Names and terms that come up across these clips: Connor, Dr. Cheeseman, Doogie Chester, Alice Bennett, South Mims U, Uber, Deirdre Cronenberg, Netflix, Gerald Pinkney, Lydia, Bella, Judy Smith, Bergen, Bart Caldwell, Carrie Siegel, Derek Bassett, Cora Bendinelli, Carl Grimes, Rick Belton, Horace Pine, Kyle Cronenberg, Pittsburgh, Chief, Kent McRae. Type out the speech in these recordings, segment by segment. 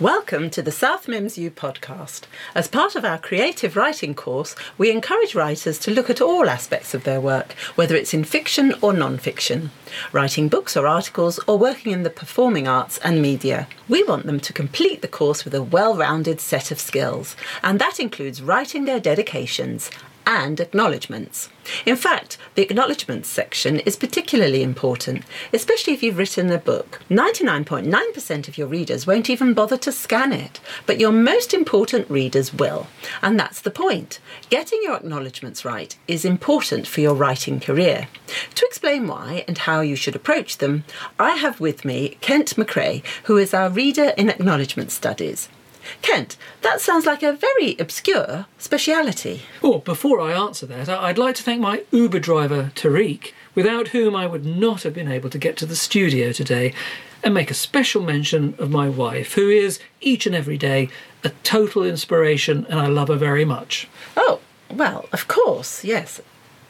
Welcome to the South Mims U podcast. As part of our creative writing course, we encourage writers to look at all aspects of their work, whether it's in fiction or non-fiction, writing books or articles, or working in the performing arts and media. We want them to complete the course with a well-rounded set of skills, and that includes writing their dedications and acknowledgements. In fact, the acknowledgements section is particularly important, especially if you've written a book. 99.9% of your readers won't even bother to scan it, but your most important readers will. And that's the point. Getting your acknowledgements right is important for your writing career. To explain why and how you should approach them, I have with me Kent McRae, who is our reader in acknowledgement studies. Kent, that sounds like a very obscure speciality. Oh, before I answer that, I'd like to thank my Uber driver, Tariq, without whom I would not have been able to get to the studio today, and make a special mention of my wife, who is, each and every day, a total inspiration, and I love her very much. Oh, well, of course, yes.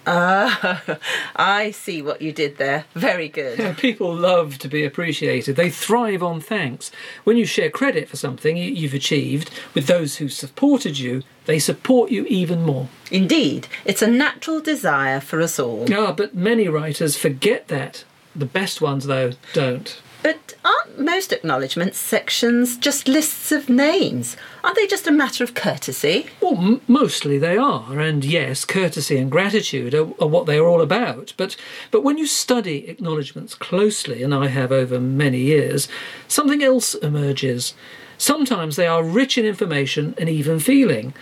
I see what you did there. Very good. Yeah, people love to be appreciated. They thrive on thanks. When you share credit for something you've achieved with those who supported you, they support you even more. Indeed. It's a natural desire for us all. Ah, but many writers forget that. The best ones, though, don't. But aren't most acknowledgements sections just lists of names? Aren't they just a matter of courtesy? Well, mostly they are, and yes, courtesy and gratitude are what they're all about. But when you study acknowledgements closely, and I have over many years, something else emerges. Sometimes they are rich in information and even feeling.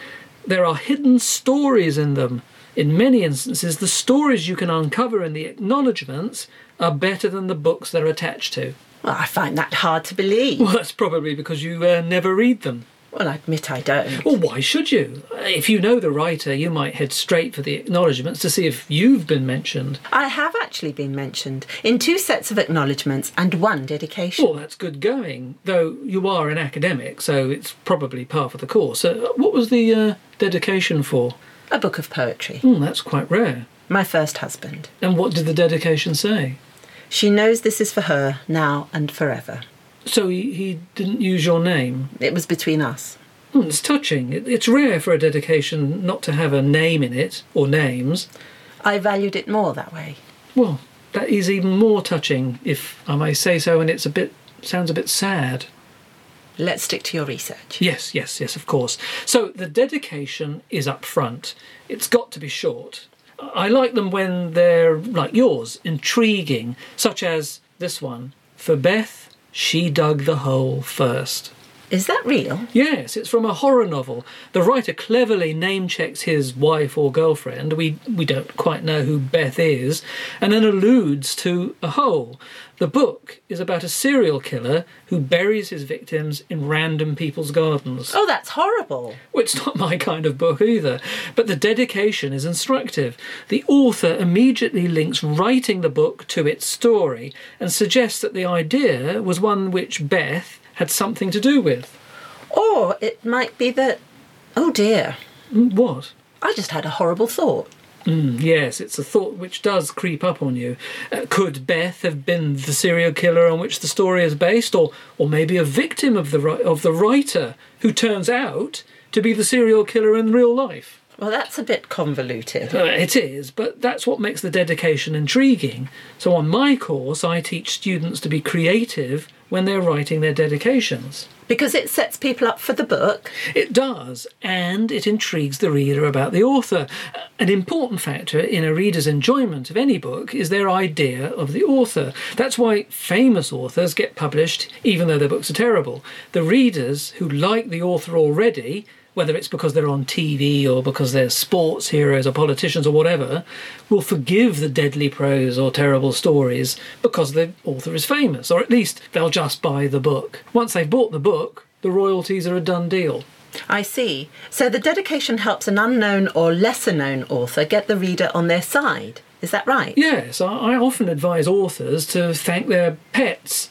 There are hidden stories in them. In many instances, the stories you can uncover in the acknowledgements are better than the books they're attached to. Well, I find that hard to believe. Well, that's probably because you never read them. Well, I admit I don't. Well, why should you? If you know the writer, you might head straight for the acknowledgements to see if you've been mentioned. I have actually been mentioned in 2 sets of acknowledgements and 1 dedication. Well, that's good going, though you are an academic, so it's probably par for the course. What was the dedication for? A book of poetry. That's quite rare. My first husband. And what did the dedication say? She knows this is for her, now and forever. So he didn't use your name? It was between us. It's touching. It's rare for a dedication not to have a name in it, or names. I valued it more that way. Well, that is even more touching, if I may say so, and sounds a bit sad. Let's stick to your research. Yes, of course. So the dedication is up front. It's got to be short. I like them when they're, like yours, intriguing, such as this one. For Beth, she dug the hole first. Is that real? Yes, it's from a horror novel. The writer cleverly name-checks his wife or girlfriend, we don't quite know who Beth is, and then alludes to a hole. The book is about a serial killer who buries his victims in random people's gardens. Oh, that's horrible. Well, it's not my kind of book either, but the dedication is instructive. The author immediately links writing the book to its story and suggests that the idea was one which Beth had something to do with. Or it might be that... Oh dear. What? I just had a horrible thought. Yes, it's a thought which does creep up on you. Could Beth have been the serial killer on which the story is based, or maybe a victim of the writer who turns out to be the serial killer in real life? Well, that's a bit convoluted. It is, but that's what makes the dedication intriguing. So on my course, I teach students to be creative when they're writing their dedications. Because it sets people up for the book? It does, and it intrigues the reader about the author. An important factor in a reader's enjoyment of any book is their idea of the author. That's why famous authors get published even though their books are terrible. The readers who like the author already, whether it's because they're on TV or because they're sports heroes or politicians or whatever, will forgive the deadly prose or terrible stories because the author is famous, or at least they'll just buy the book. Once they've bought the book, the royalties are a done deal. I see. So the dedication helps an unknown or lesser-known author get the reader on their side. Is that right? Yes, I often advise authors to thank their pets.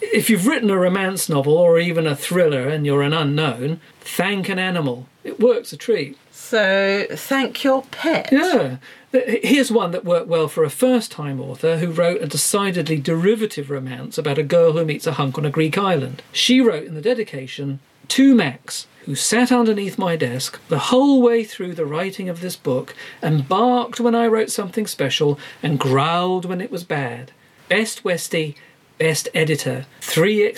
If you've written a romance novel or even a thriller and you're an unknown, thank an animal. It works a treat. So, thank your pet. Yeah. Here's one that worked well for a first-time author who wrote a decidedly derivative romance about a girl who meets a hunk on a Greek island. She wrote in the dedication, "To Max, who sat underneath my desk the whole way through the writing of this book and barked when I wrote something special and growled when it was bad. Best Westie, best editor, 3!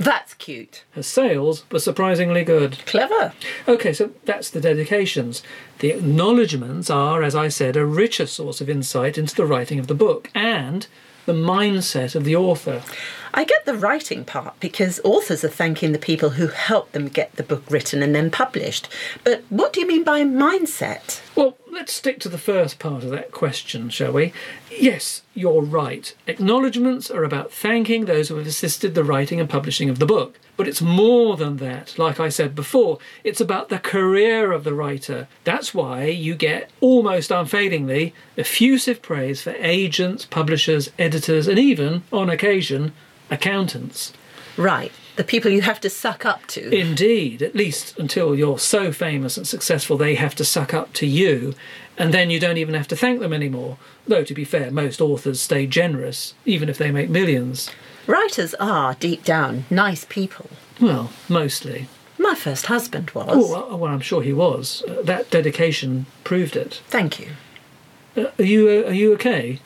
That's cute. Her sales were surprisingly good. Clever. Okay, so that's the dedications. The acknowledgements are, as I said, a richer source of insight into the writing of the book and the mindset of the author. I get the writing part because authors are thanking the people who helped them get the book written and then published. But what do you mean by mindset? Well, let's stick to the first part of that question, shall we? Yes, you're right. Acknowledgements are about thanking those who have assisted the writing and publishing of the book. But it's more than that. Like I said before, it's about the career of the writer. That's why you get, almost unfailingly, effusive praise for agents, publishers, editors, and even, on occasion, accountants. Right, the people you have to suck up to. Indeed, at least until you're so famous and successful they have to suck up to you, and then you don't even have to thank them anymore. Though, to be fair, most authors stay generous, even if they make millions. Writers are, deep down, nice people. Well, mostly. My first husband was. Oh, well, I'm sure he was. That dedication proved it. Thank you. Are you okay?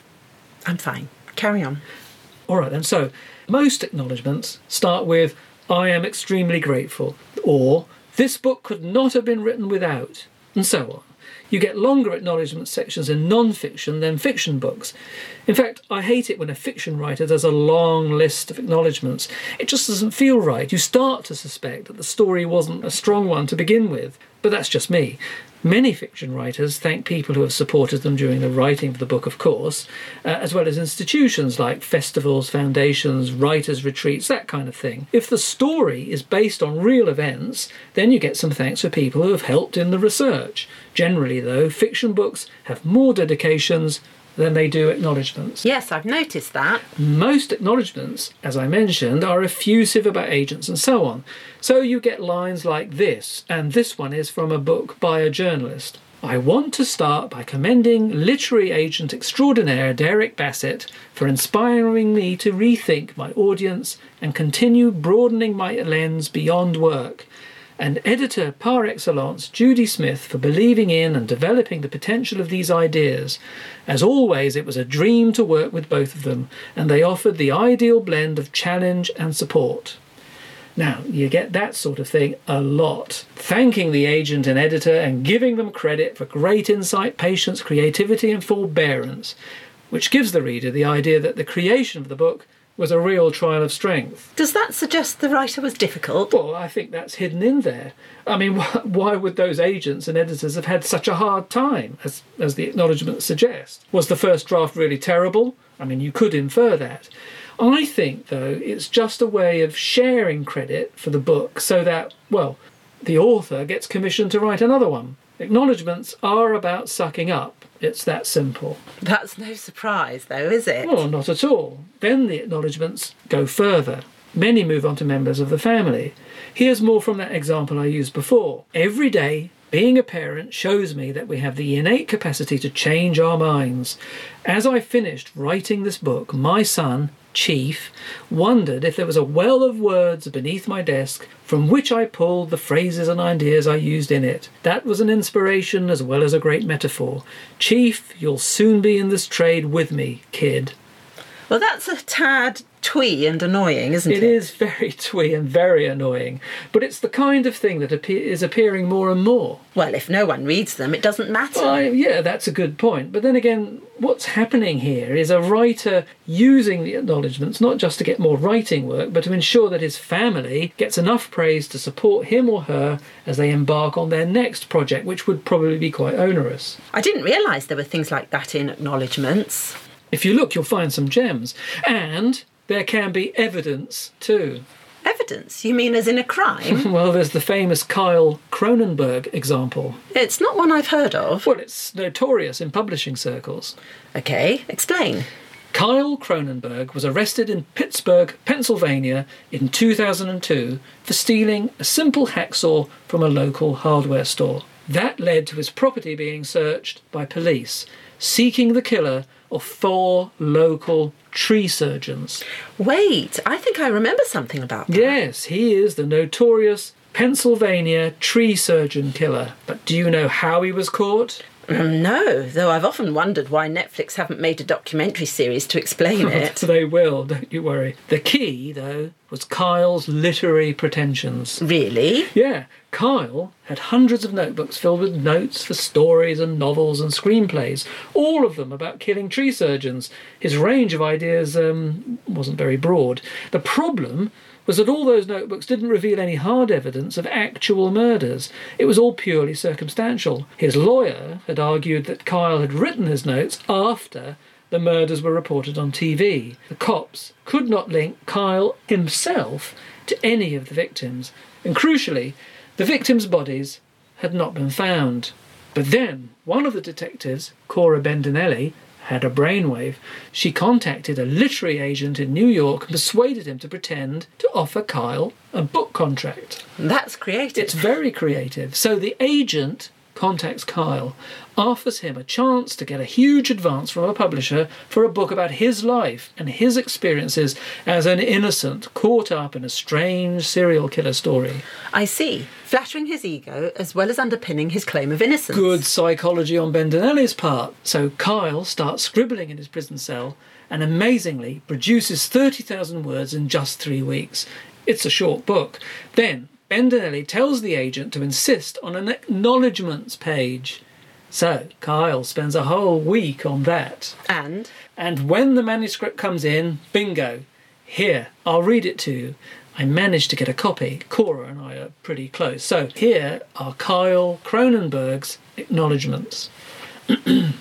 I'm fine. Carry on. All right, then, so... most acknowledgements start with, I am extremely grateful, or this book could not have been written without, and so on. You get longer acknowledgement sections in non-fiction than fiction books. In fact, I hate it when a fiction writer does a long list of acknowledgements. It just doesn't feel right. You start to suspect that the story wasn't a strong one to begin with, but that's just me. Many fiction writers thank people who have supported them during the writing of the book, of course, as well as institutions like festivals, foundations, writers' retreats, that kind of thing. If the story is based on real events, then you get some thanks for people who have helped in the research. Generally, though, fiction books have more dedications than they do acknowledgements. Yes, I've noticed that. Most acknowledgements, as I mentioned, are effusive about agents and so on. So you get lines like this, and this one is from a book by a journalist. I want to start by commending literary agent extraordinaire Derek Bassett for inspiring me to rethink my audience and continue broadening my lens beyond work. And editor par excellence Judy Smith for believing in and developing the potential of these ideas. As always, it was a dream to work with both of them, and they offered the ideal blend of challenge and support. Now, you get that sort of thing a lot. Thanking the agent and editor and giving them credit for great insight, patience, creativity and forbearance, which gives the reader the idea that the creation of the book was a real trial of strength. Does that suggest the writer was difficult? Well, I think that's hidden in there. I mean, why would those agents and editors have had such a hard time, as the acknowledgements suggest? Was the first draft really terrible? I mean, you could infer that. I think, though, it's just a way of sharing credit for the book so that, well, the author gets commissioned to write another one. Acknowledgements are about sucking up. It's that simple. That's no surprise, though, is it? Well, not at all. Then the acknowledgements go further. Many move on to members of the family. Here's more from that example I used before. Every day, being a parent shows me that we have the innate capacity to change our minds. As I finished writing this book, my son, Chief, wondered if there was a well of words beneath my desk from which I pulled the phrases and ideas I used in it. That was an inspiration as well as a great metaphor. Chief, you'll soon be in this trade with me, kid. Well, that's a tad twee and annoying, isn't it? It is very twee and very annoying, but it's the kind of thing that is appearing more and more. Well, if no one reads them, it doesn't matter. Well, yeah, that's a good point. But then again, what's happening here is a writer using the acknowledgements not just to get more writing work, but to ensure that his family gets enough praise to support him or her as they embark on their next project, which would probably be quite onerous. I didn't realise there were things like that in acknowledgements. If you look, you'll find some gems. And there can be evidence, too. Evidence? You mean as in a crime? Well, there's the famous Kyle Cronenberg example. It's not one I've heard of. Well, it's notorious in publishing circles. OK, explain. Kyle Cronenberg was arrested in Pittsburgh, Pennsylvania in 2002 for stealing a simple hacksaw from a local hardware store. That led to his property being searched by police, seeking the killer of 4 local tree surgeons. Wait, I think I remember something about that. Yes, he is the notorious Pennsylvania tree surgeon killer. But do you know how he was caught? No, though I've often wondered why Netflix haven't made a documentary series to explain it. They will, don't you worry. The key, though, was Kyle's literary pretensions. Really? Yeah. Kyle had hundreds of notebooks filled with notes for stories and novels and screenplays, all of them about killing tree surgeons. His range of ideas wasn't very broad. The problem was that all those notebooks didn't reveal any hard evidence of actual murders. It was all purely circumstantial. His lawyer had argued that Kyle had written his notes after the murders were reported on TV. The cops could not link Kyle himself to any of the victims. And crucially, the victims' bodies had not been found. But then one of the detectives, Cora Bendinelli, had a brainwave. She contacted a literary agent in New York and persuaded him to pretend to offer Kyle a book contract. That's creative. It's very creative. So the agent contacts Kyle, offers him a chance to get a huge advance from a publisher for a book about his life and his experiences as an innocent caught up in a strange serial killer story. I see. Flattering his ego as well as underpinning his claim of innocence. Good psychology on Bendinelli's part. So Kyle starts scribbling in his prison cell and amazingly produces 30,000 words in just 3 weeks. It's a short book. Then Bendinelli tells the agent to insist on an acknowledgements page. So Kyle spends a whole week on that. And when the manuscript comes in, bingo. Here, I'll read it to you. I managed to get a copy. Cora and I are pretty close. So here are Kyle Cronenberg's acknowledgements. I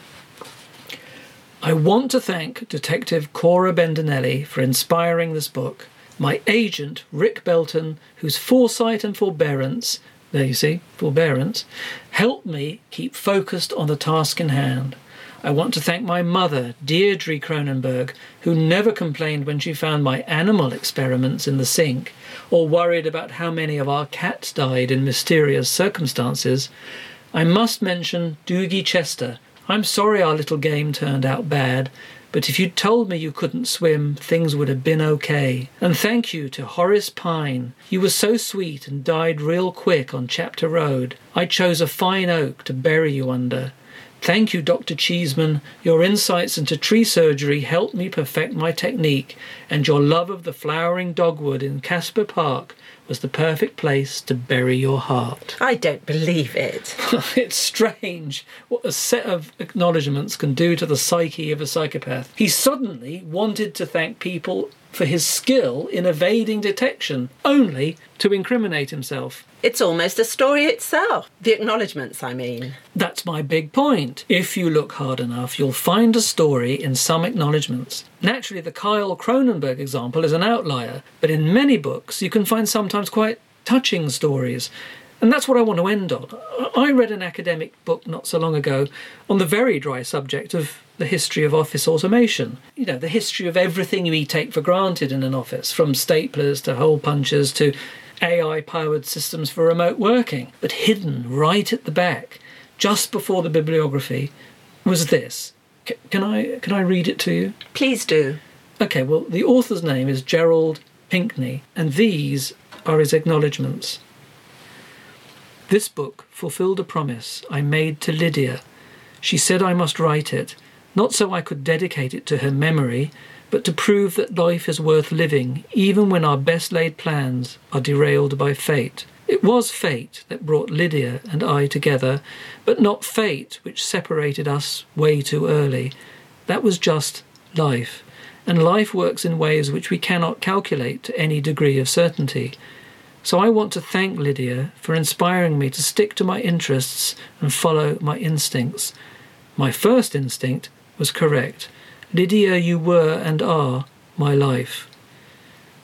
want to thank Detective Cora Bendinelli for inspiring this book. My agent, Rick Belton, whose foresight and forbearance, there you see, forbearance, helped me keep focused on the task in hand. I want to thank my mother, Deirdre Cronenberg, who never complained when she found my animal experiments in the sink, or worried about how many of our cats died in mysterious circumstances. I must mention Doogie Chester. I'm sorry our little game turned out bad, but if you'd told me you couldn't swim, things would have been okay. And thank you to Horace Pine. You were so sweet and died real quick on Chapter Road. I chose a fine oak to bury you under. Thank you, Dr. Cheeseman. Your insights into tree surgery helped me perfect my technique, and your love of the flowering dogwood in Casper Park was the perfect place to bury your heart. I don't believe it. It's strange what a set of acknowledgements can do to the psyche of a psychopath. He suddenly wanted to thank people for his skill in evading detection, only to incriminate himself. It's almost a story itself. The acknowledgements, I mean. That's my big point. If you look hard enough, you'll find a story in some acknowledgements. Naturally, the Kyle Cronenberg example is an outlier, but in many books you can find sometimes quite touching stories. And that's what I want to end on. I read an academic book not so long ago on the very dry subject of the history of office automation. You know, the history of everything we take for granted in an office, from staplers to hole punchers to AI-powered systems for remote working. But hidden right at the back, just before the bibliography, was this. Can I read it to you? Please do. OK, well, the author's name is Gerald Pinkney, and these are his acknowledgements. This book fulfilled a promise I made to Lydia. She said I must write it, not so I could dedicate it to her memory, but to prove that life is worth living, even when our best-laid plans are derailed by fate. It was fate that brought Lydia and I together, but not fate which separated us way too early. That was just life, and life works in ways which we cannot calculate to any degree of certainty. So I want to thank Lydia for inspiring me to stick to my interests and follow my instincts. My first instinct was correct. Lydia, you were and are my life.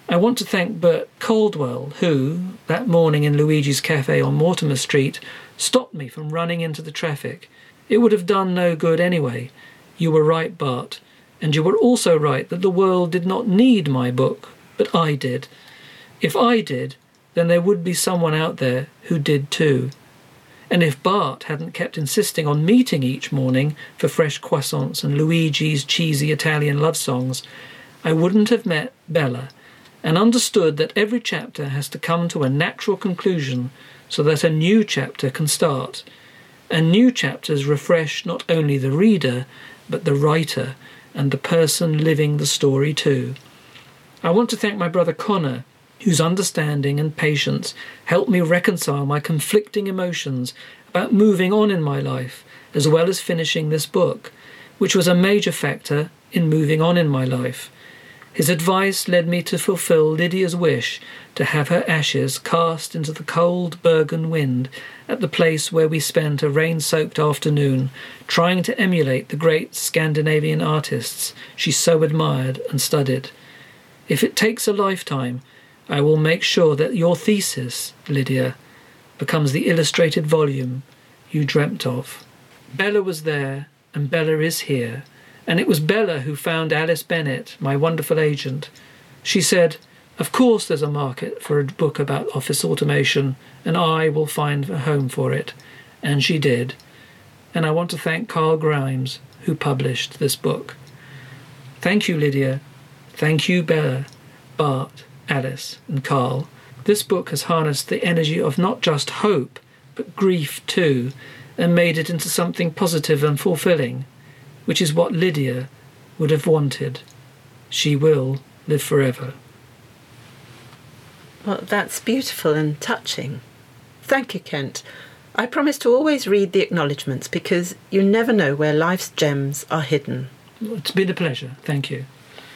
I want to thank Bart Caldwell, who, that morning in Luigi's Cafe on Mortimer Street, stopped me from running into the traffic. It would have done no good anyway. You were right, Bart. And you were also right that the world did not need my book, but I did. If I did, then there would be someone out there who did too. And if Bart hadn't kept insisting on meeting each morning for fresh croissants and Luigi's cheesy Italian love songs, I wouldn't have met Bella and understood that every chapter has to come to a natural conclusion so that a new chapter can start. And new chapters refresh not only the reader, but the writer and the person living the story too. I want to thank my brother Connor, whose understanding and patience helped me reconcile my conflicting emotions about moving on in my life, as well as finishing this book, which was a major factor in moving on in my life. His advice led me to fulfil Lydia's wish to have her ashes cast into the cold Bergen wind at the place where we spent a rain-soaked afternoon trying to emulate the great Scandinavian artists she so admired and studied. If it takes a lifetime, I will make sure that your thesis, Lydia, becomes the illustrated volume you dreamt of. Bella was there, and Bella is here, and it was Bella who found Alice Bennett, my wonderful agent. She said, "Of course there's a market for a book about office automation, and I will find a home for it." And she did. And I want to thank Carl Grimes, who published this book. Thank you, Lydia. Thank you, Bella, Bart, Alice and Carl. This book has harnessed the energy of not just hope, but grief too, and made it into something positive and fulfilling, which is what Lydia would have wanted. She will live forever. Well, that's beautiful and touching. Thank you, Kent. I promise to always read the acknowledgements, because you never know where life's gems are hidden. It's been a pleasure. Thank you.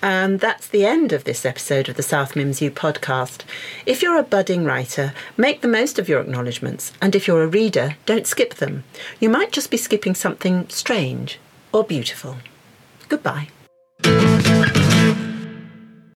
And that's the end of this episode of the South Mims U podcast. If you're a budding writer, make the most of your acknowledgements. And if you're a reader, don't skip them. You might just be skipping something strange or beautiful. Goodbye.